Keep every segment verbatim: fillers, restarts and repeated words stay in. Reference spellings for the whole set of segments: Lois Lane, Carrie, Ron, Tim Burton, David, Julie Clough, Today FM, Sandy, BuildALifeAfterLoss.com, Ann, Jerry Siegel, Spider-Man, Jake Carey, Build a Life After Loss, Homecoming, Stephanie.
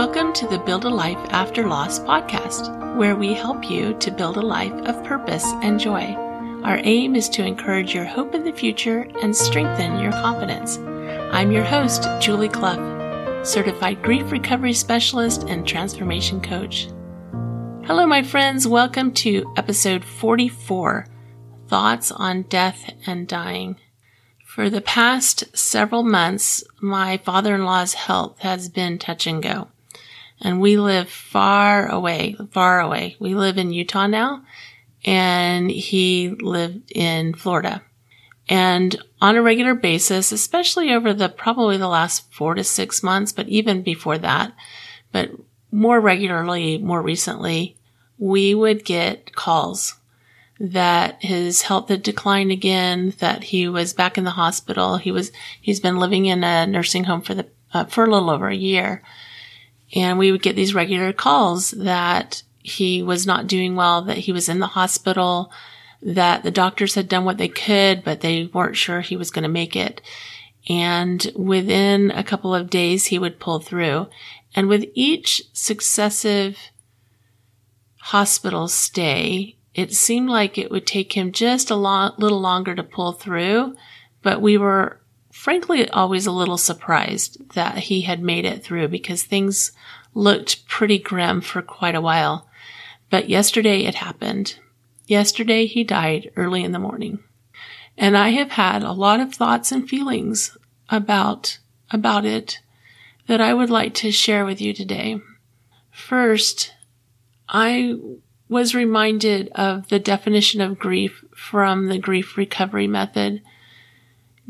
Welcome to the Build a Life After Loss podcast, where we help you to build a life of purpose and joy. Our aim is to encourage your hope in the future and strengthen your confidence. I'm your host, Julie Clough, certified grief recovery specialist and transformation coach. Hello, my friends. Welcome to episode forty-four, Thoughts on Death and Dying. For the past several months, my father-in-law's health has been touch and go, and we live far away, far away. We live in Utah now, and he lived in Florida. And on a regular basis, especially over the probably the last four to six months, but even before that, but more regularly, more recently, we would get calls that his health had declined again, that he was back in the hospital. He was, he's been living in a nursing home for the, uh, for a little over a year. And we would get these regular calls that he was not doing well, that he was in the hospital, that the doctors had done what they could, but they weren't sure he was going to make it. And within a couple of days, he would pull through. And with each successive hospital stay, it seemed like it would take him just a lo- little longer to pull through, but we were frankly always a little surprised that he had made it through because things looked pretty grim for quite a while. But yesterday it happened. Yesterday he died early in the morning. And I have had a lot of thoughts and feelings about, about it that I would like to share with you today. First, I was reminded of the definition of grief from the grief recovery method.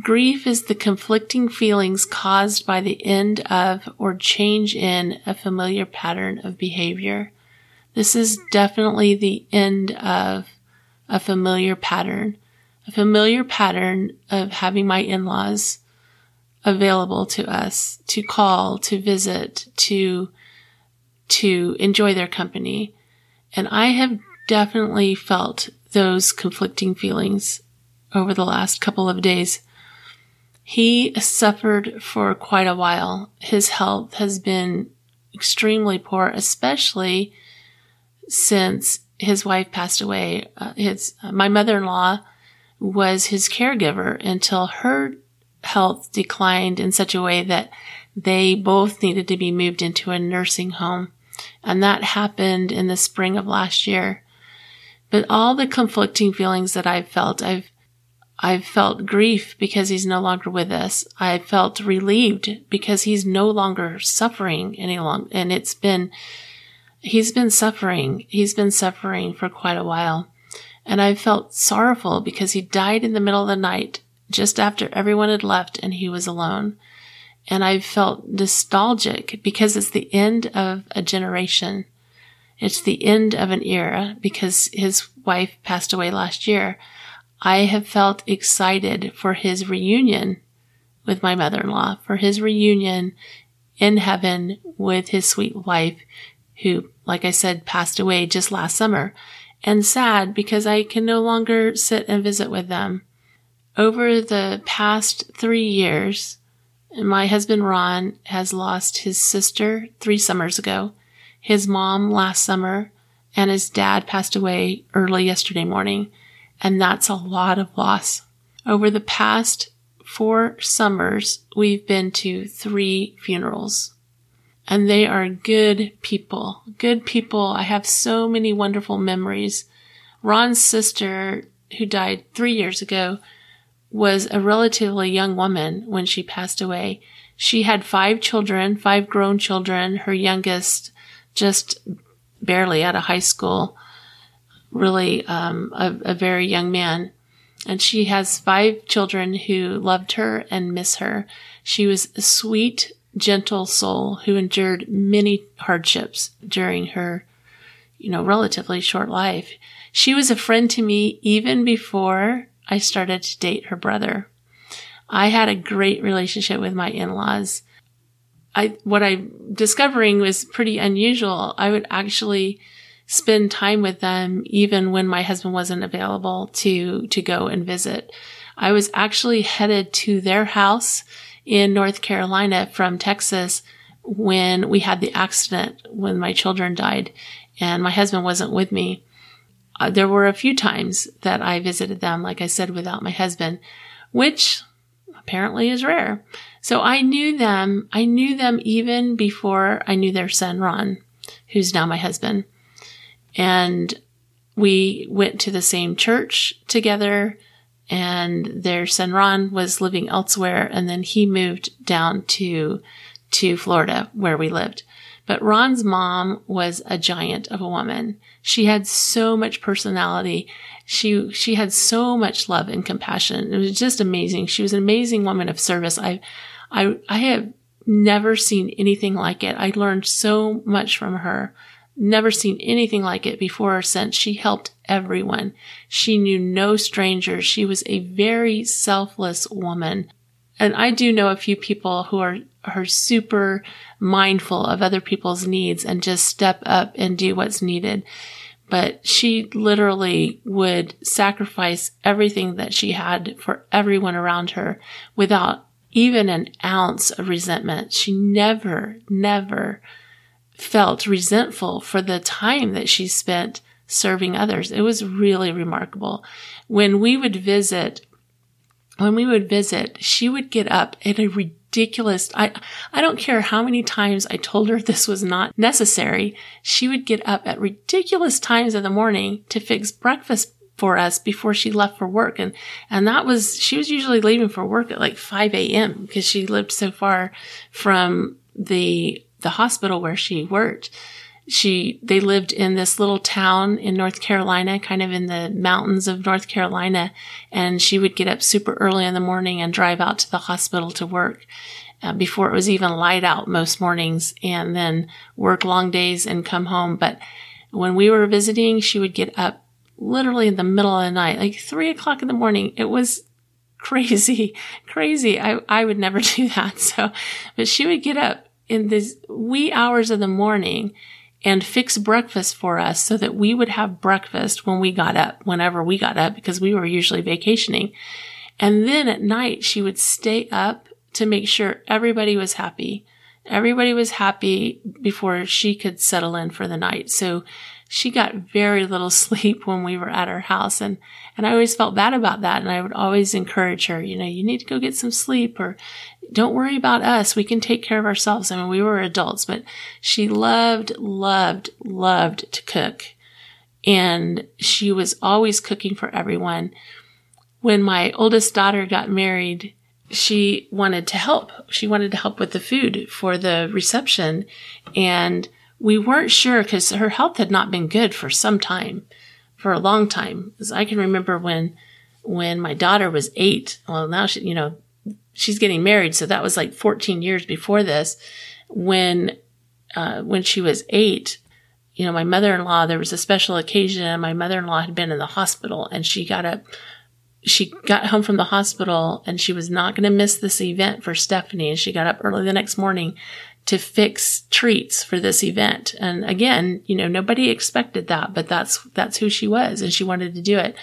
Grief is the conflicting feelings caused by the end of or change in a familiar pattern of behavior. This is definitely the end of a familiar pattern, a familiar pattern of having my in-laws available to us, to call, to visit, to, to enjoy their company. And I have definitely felt those conflicting feelings over the last couple of days. He suffered for quite a while. His health has been extremely poor, especially since his wife passed away. Uh, his, uh, my mother-in-law was his caregiver until her health declined in such a way that they both needed to be moved into a nursing home. And that happened in the spring of last year. But all the conflicting feelings that I've felt, I've, I've felt grief because he's no longer with us. I felt relieved because he's no longer suffering any long, and it's been, he's been suffering. He's been suffering for quite a while. And I felt sorrowful because he died in the middle of the night just after everyone had left and he was alone. And I felt nostalgic because it's the end of a generation. It's the end of an era because his wife passed away last year. I have felt excited for his reunion with my mother-in-law, for his reunion in heaven with his sweet wife, who, like I said, passed away just last summer, and sad because I can no longer sit and visit with them. Over the past three years, my husband, Ron, has lost his sister three summers ago, his mom last summer, and his dad passed away early yesterday morning. And that's a lot of loss. Over the past four summers, we've been to three funerals. And they are good people. Good people. I have so many wonderful memories. Ron's sister, who died three years ago, was a relatively young woman when she passed away. She had five children, five grown children, her youngest just barely out of high school, really um, a, a very young man. And she has five children who loved her and miss her. She was a sweet, gentle soul who endured many hardships during her, you know, relatively short life. She was a friend to me even before I started to date her brother. I had a great relationship with my in-laws. I, what I'm discovering was pretty unusual. I would actually spend time with them even when my husband wasn't available to, to go and visit. I was actually headed to their house in North Carolina from Texas when we had the accident, when my children died and my husband wasn't with me, uh, there were a few times that I visited them, like I said, without my husband, which apparently is rare. So I knew them. I knew them even before I knew their son, Ron, who's now my husband. And we went to the same church together, and their son, Ron, was living elsewhere. And then he moved down to, to Florida where we lived. But Ron's mom was a giant of a woman. She had so much personality. She, she had so much love and compassion. It was just amazing. She was an amazing woman of service. I, I, I have never seen anything like it. I learned so much from her. Never seen anything like it before or since. She helped everyone. She knew no strangers. She was a very selfless woman. And I do know a few people who are, are super mindful of other people's needs and just step up and do what's needed. But she literally would sacrifice everything that she had for everyone around her without even an ounce of resentment. She never, never felt resentful for the time that she spent serving others. It was really remarkable. When we would visit, when we would visit, she would get up at a ridiculous, I, I don't care how many times I told her this was not necessary. She would get up at ridiculous times in the morning to fix breakfast for us before she left for work. And, and that was, she was usually leaving for work at like five a.m. because she lived so far from the the hospital where she worked. She, they lived in this little town in North Carolina, kind of in the mountains of North Carolina. And she would get up super early in the morning and drive out to the hospital to work uh, before it was even light out most mornings, and then work long days and come home. But when we were visiting, she would get up literally in the middle of the night, like three o'clock in the morning. It was crazy, crazy. I, I would never do that. So, but she would get up in these wee hours of the morning and fix breakfast for us so that we would have breakfast when we got up, whenever we got up, because we were usually vacationing. And then at night, she would stay up to make sure everybody was happy. Everybody was happy before she could settle in for the night. So she got very little sleep when we were at her house. And, and I always felt bad about that. And I would always encourage her, you know, you need to go get some sleep, or don't worry about us. We can take care of ourselves. I mean, we were adults, but she loved, loved, loved to cook. And she was always cooking for everyone. When my oldest daughter got married, she wanted to help. She wanted to help with the food for the reception. And we weren't sure because her health had not been good for some time, for a long time. Because I can remember when, when my daughter was eight, well, now she, you know, she's getting married. So that was like fourteen years before this. When, uh, when she was eight, you know, my mother-in-law, there was a special occasion, and my mother-in-law had been in the hospital, and she got up, she got home from the hospital, and she was not going to miss this event for Stephanie. And she got up early the next morning to fix treats for this event. And again, you know, nobody expected that, but that's, that's who she was, and she wanted to do it.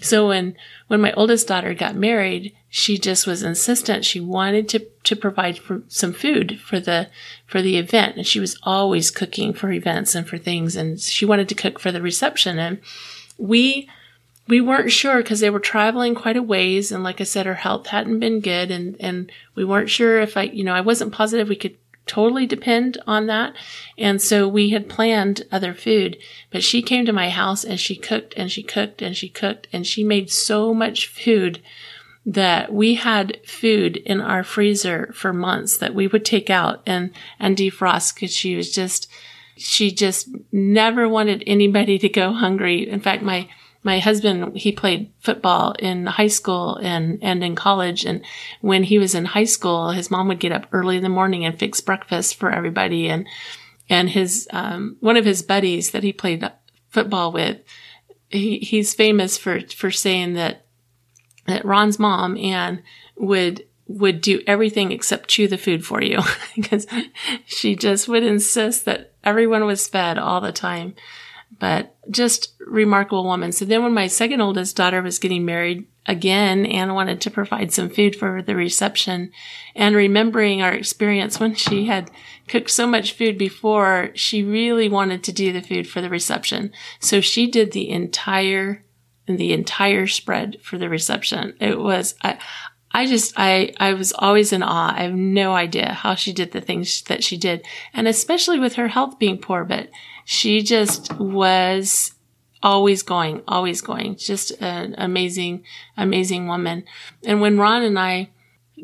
So when, when my oldest daughter got married, she just was insistent. She wanted to, to provide for some food for the, for the event. And she was always cooking for events and for things. And she wanted to cook for the reception. And we, we weren't sure because they were traveling quite a ways. And like I said, her health hadn't been good. And, and we weren't sure if I, you know, I wasn't positive we could totally depend on that. And so we had planned other food, but she came to my house and she cooked and she cooked and she cooked and she made so much food that we had food in our freezer for months that we would take out and, and defrost, because she was just, she just never wanted anybody to go hungry. In fact, my, my husband, he played football in high school and, and in college. And when he was in high school, his mom would get up early in the morning and fix breakfast for everybody. And, and his, um, one of his buddies that he played football with, he, he's famous for, for saying that, that Ron's mom, Ann, would, would do everything except chew the food for you, because she just would insist that everyone was fed all the time. But just remarkable woman. So then when my second oldest daughter was getting married, again, Ann wanted to provide some food for the reception. And remembering our experience when she had cooked so much food before, she really wanted to do the food for the reception. So she did the entire, the entire spread for the reception. It was, I, I just, I, I was always in awe. I have no idea how she did the things that she did. And especially with her health being poor, but she just was always going, always going. Just an amazing, amazing woman. And when Ron and I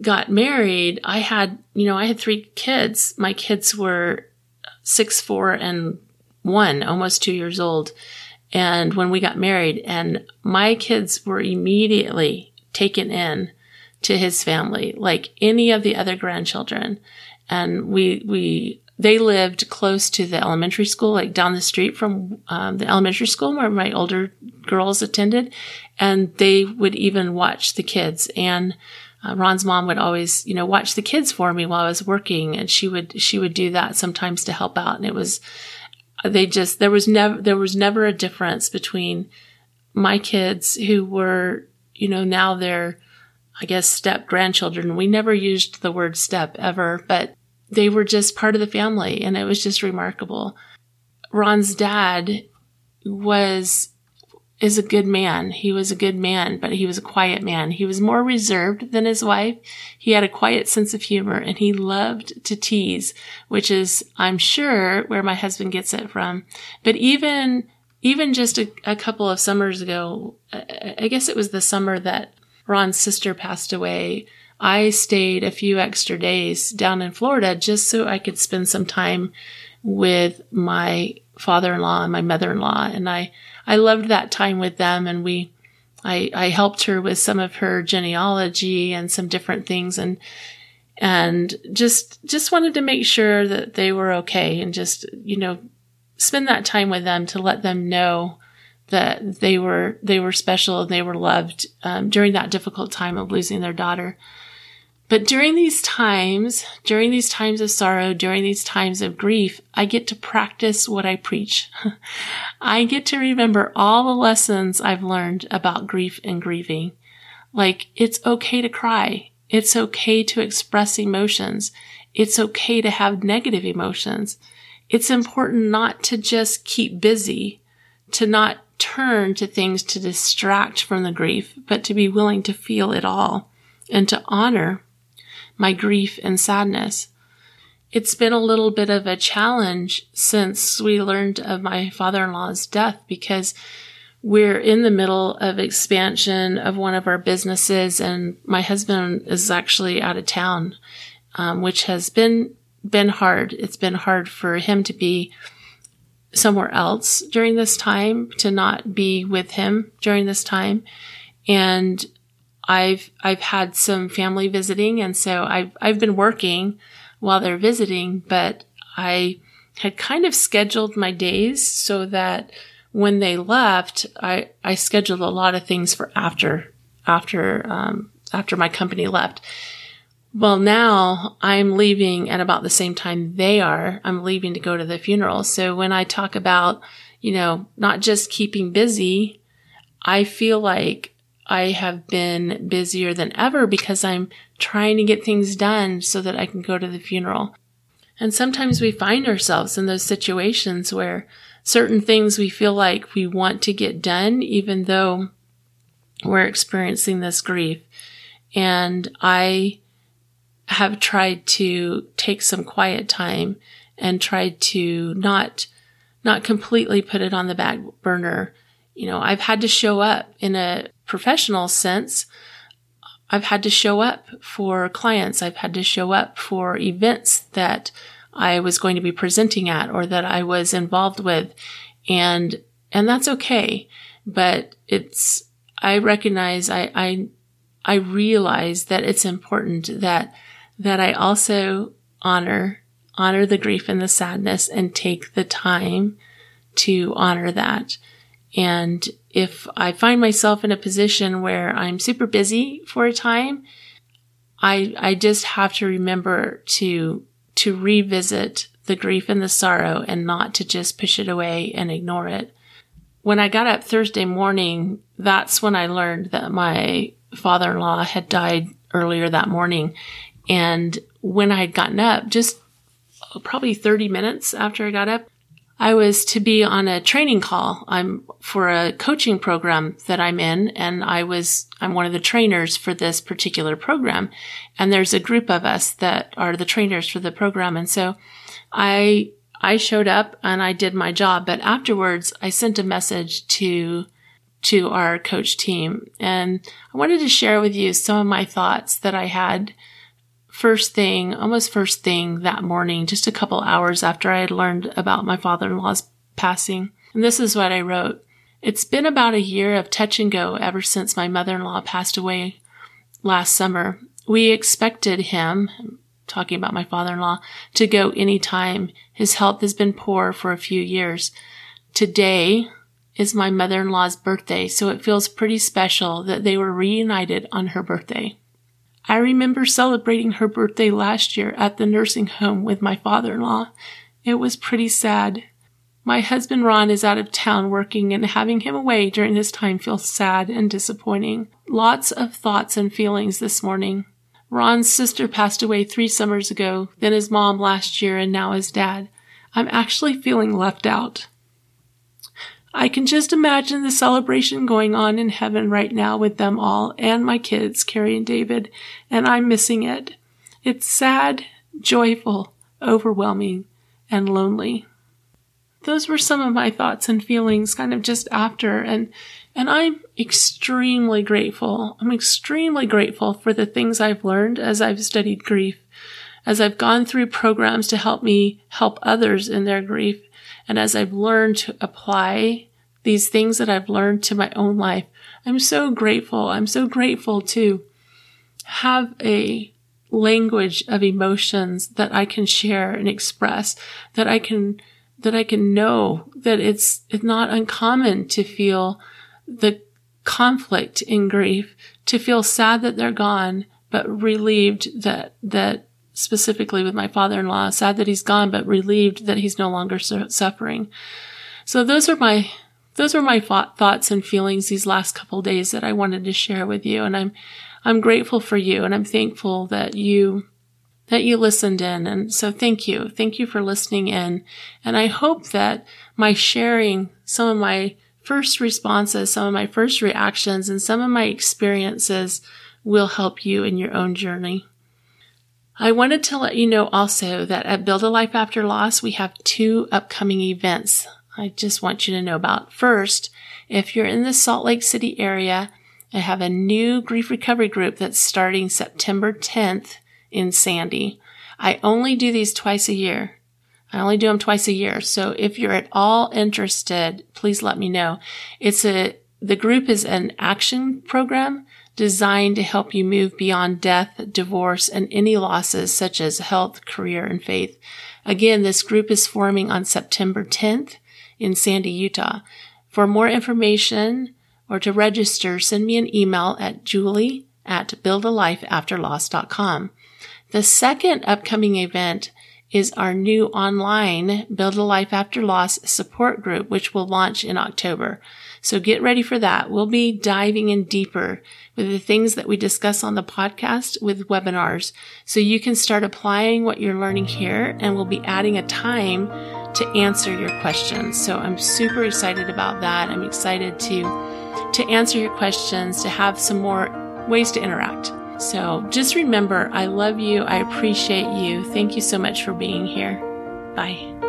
got married, I had, you know, I had three kids. My kids were six, four, and one, almost two years old. And when we got married, and my kids were immediately taken in to his family, like any of the other grandchildren. And we, we, they lived close to the elementary school, like down the street from um, the elementary school where my older girls attended. And they would even watch the kids. And uh, Ron's mom would always, you know, watch the kids for me while I was working. And she would, she would do that sometimes to help out. And it was, they just, there was never, there was never a difference between my kids who were, you know, now they're, I guess, step grandchildren. We never used the word step ever, but they were just part of the family, and it was just remarkable. Ron's dad was, is a good man. He was a good man, but he was a quiet man. He was more reserved than his wife. He had a quiet sense of humor, and he loved to tease, which is, I'm sure, where my husband gets it from. But even, even just a, a couple of summers ago, I, I guess it was the summer that Ron's sister passed away, I stayed a few extra days down in Florida just so I could spend some time with my father-in-law and my mother-in-law. And I, I loved that time with them. And we, I, I helped her with some of her genealogy and some different things, and, and just, just wanted to make sure that they were okay, and just, you know, spend that time with them to let them know that they were, they were special and they were loved, um, during that difficult time of losing their daughter. But during these times, during these times of sorrow, during these times of grief, I get to practice what I preach. I get to remember all the lessons I've learned about grief and grieving. Like, it's okay to cry. It's okay to express emotions. It's okay to have negative emotions. It's important not to just keep busy, to not turn to things to distract from the grief, but to be willing to feel it all and to honor my grief and sadness. It's been a little bit of a challenge since we learned of my father-in-law's death, because we're in the middle of expansion of one of our businesses, and my husband is actually out of town, um, which has been, been hard. It's been hard for him to be somewhere else during this time, to not be with him during this time. And I've, I've had some family visiting. And so I've, I've been working while they're visiting, but I had kind of scheduled my days so that when they left, I, I scheduled a lot of things for after, after, um, after my company left. Well, now I'm leaving at about the same time they are. I'm leaving to go to the funeral. So when I talk about, you know, not just keeping busy, I feel like I have been busier than ever because I'm trying to get things done so that I can go to the funeral. And sometimes we find ourselves in those situations where certain things we feel like we want to get done, even though we're experiencing this grief. And I have tried to take some quiet time and tried to not, not completely put it on the back burner. You know, I've had to show up in a professional sense. I've had to show up for clients. I've had to show up for events that I was going to be presenting at or that I was involved with. And, and that's okay. But it's, I recognize, I, I, I realize that it's important that that I also honor, honor the grief and the sadness and take the time to honor that. And if I find myself in a position where I'm super busy for a time, I, I just have to remember to, to revisit the grief and the sorrow and not to just push it away and ignore it. when I got up Thursday morning, that's when I learned that my father-in-law had died earlier that morning. And when I had gotten up, just probably thirty minutes after I got up, I was to be on a training call. I'm for a coaching program that I'm in, and I was, I'm one of the trainers for this particular program. And there's a group of us that are the trainers for the program. And so I, I showed up and I did my job, but afterwards I sent a message to, to our coach team. And I wanted to share with you some of my thoughts that I had first thing, almost first thing that morning, just a couple hours after I had learned about my father-in-law's passing. And this is what I wrote. It's been about a year of touch and go ever since my mother-in-law passed away last summer. We expected him, talking about my father-in-law, to go any time. His health has been poor for a few years. Today is my mother-in-law's birthday, so it feels pretty special that they were reunited on her birthday. I remember celebrating her birthday last year at the nursing home with my father-in-law. It was pretty sad. My husband Ron is out of town working, and having him away during this time feels sad and disappointing. Lots of thoughts and feelings this morning. Ron's sister passed away three summers ago, then his mom last year, and now his dad. I'm actually feeling left out. I can just imagine the celebration going on in heaven right now with them all and my kids, Carrie and David, and I'm missing it. It's sad, joyful, overwhelming, and lonely. Those were some of my thoughts and feelings kind of just after, and and I'm extremely grateful. I'm extremely grateful for the things I've learned as I've studied grief, as I've gone through programs to help me help others in their grief, and as I've learned to apply these things that I've learned to my own life. I'm so grateful. I'm so grateful to have a language of emotions that I can share and express, that I can, that I can know that it's, it's not uncommon to feel the conflict in grief, to feel sad that they're gone, but relieved that, that specifically with my father-in-law, sad that he's gone, but relieved that he's no longer su- suffering. So those are my, those are my fa- thoughts and feelings these last couple days that I wanted to share with you. And I'm, I'm grateful for you, and I'm thankful that you, that you listened in. And so thank you. Thank you for listening in. And I hope that my sharing some of my first responses, some of my first reactions, and some of my experiences will help you in your own journey. I wanted to let you know also that at Build a Life After Loss, we have two upcoming events I just want you to know about. First, if you're in the Salt Lake City area, I have a new grief recovery group that's starting September tenth in Sandy. I only do these twice a year. I only do them twice a year. So if you're at all interested, please let me know. It's a, the group is an action program designed to help you move beyond death, divorce, and any losses such as health, career, and faith. Again, this group is forming on September tenth in Sandy, Utah. For more information or to register, send me an email at Julie at Build A Life After Loss dot com. The second upcoming event is our new online Build a Life After Loss support group, which will launch in October. So get ready for that. We'll be diving in deeper with the things that we discuss on the podcast with webinars. So you can start applying what you're learning here, and we'll be adding a time to answer your questions. So I'm super excited about that. I'm excited to to answer your questions, to have some more ways to interact. So just remember, I love you. I appreciate you. Thank you so much for being here. Bye.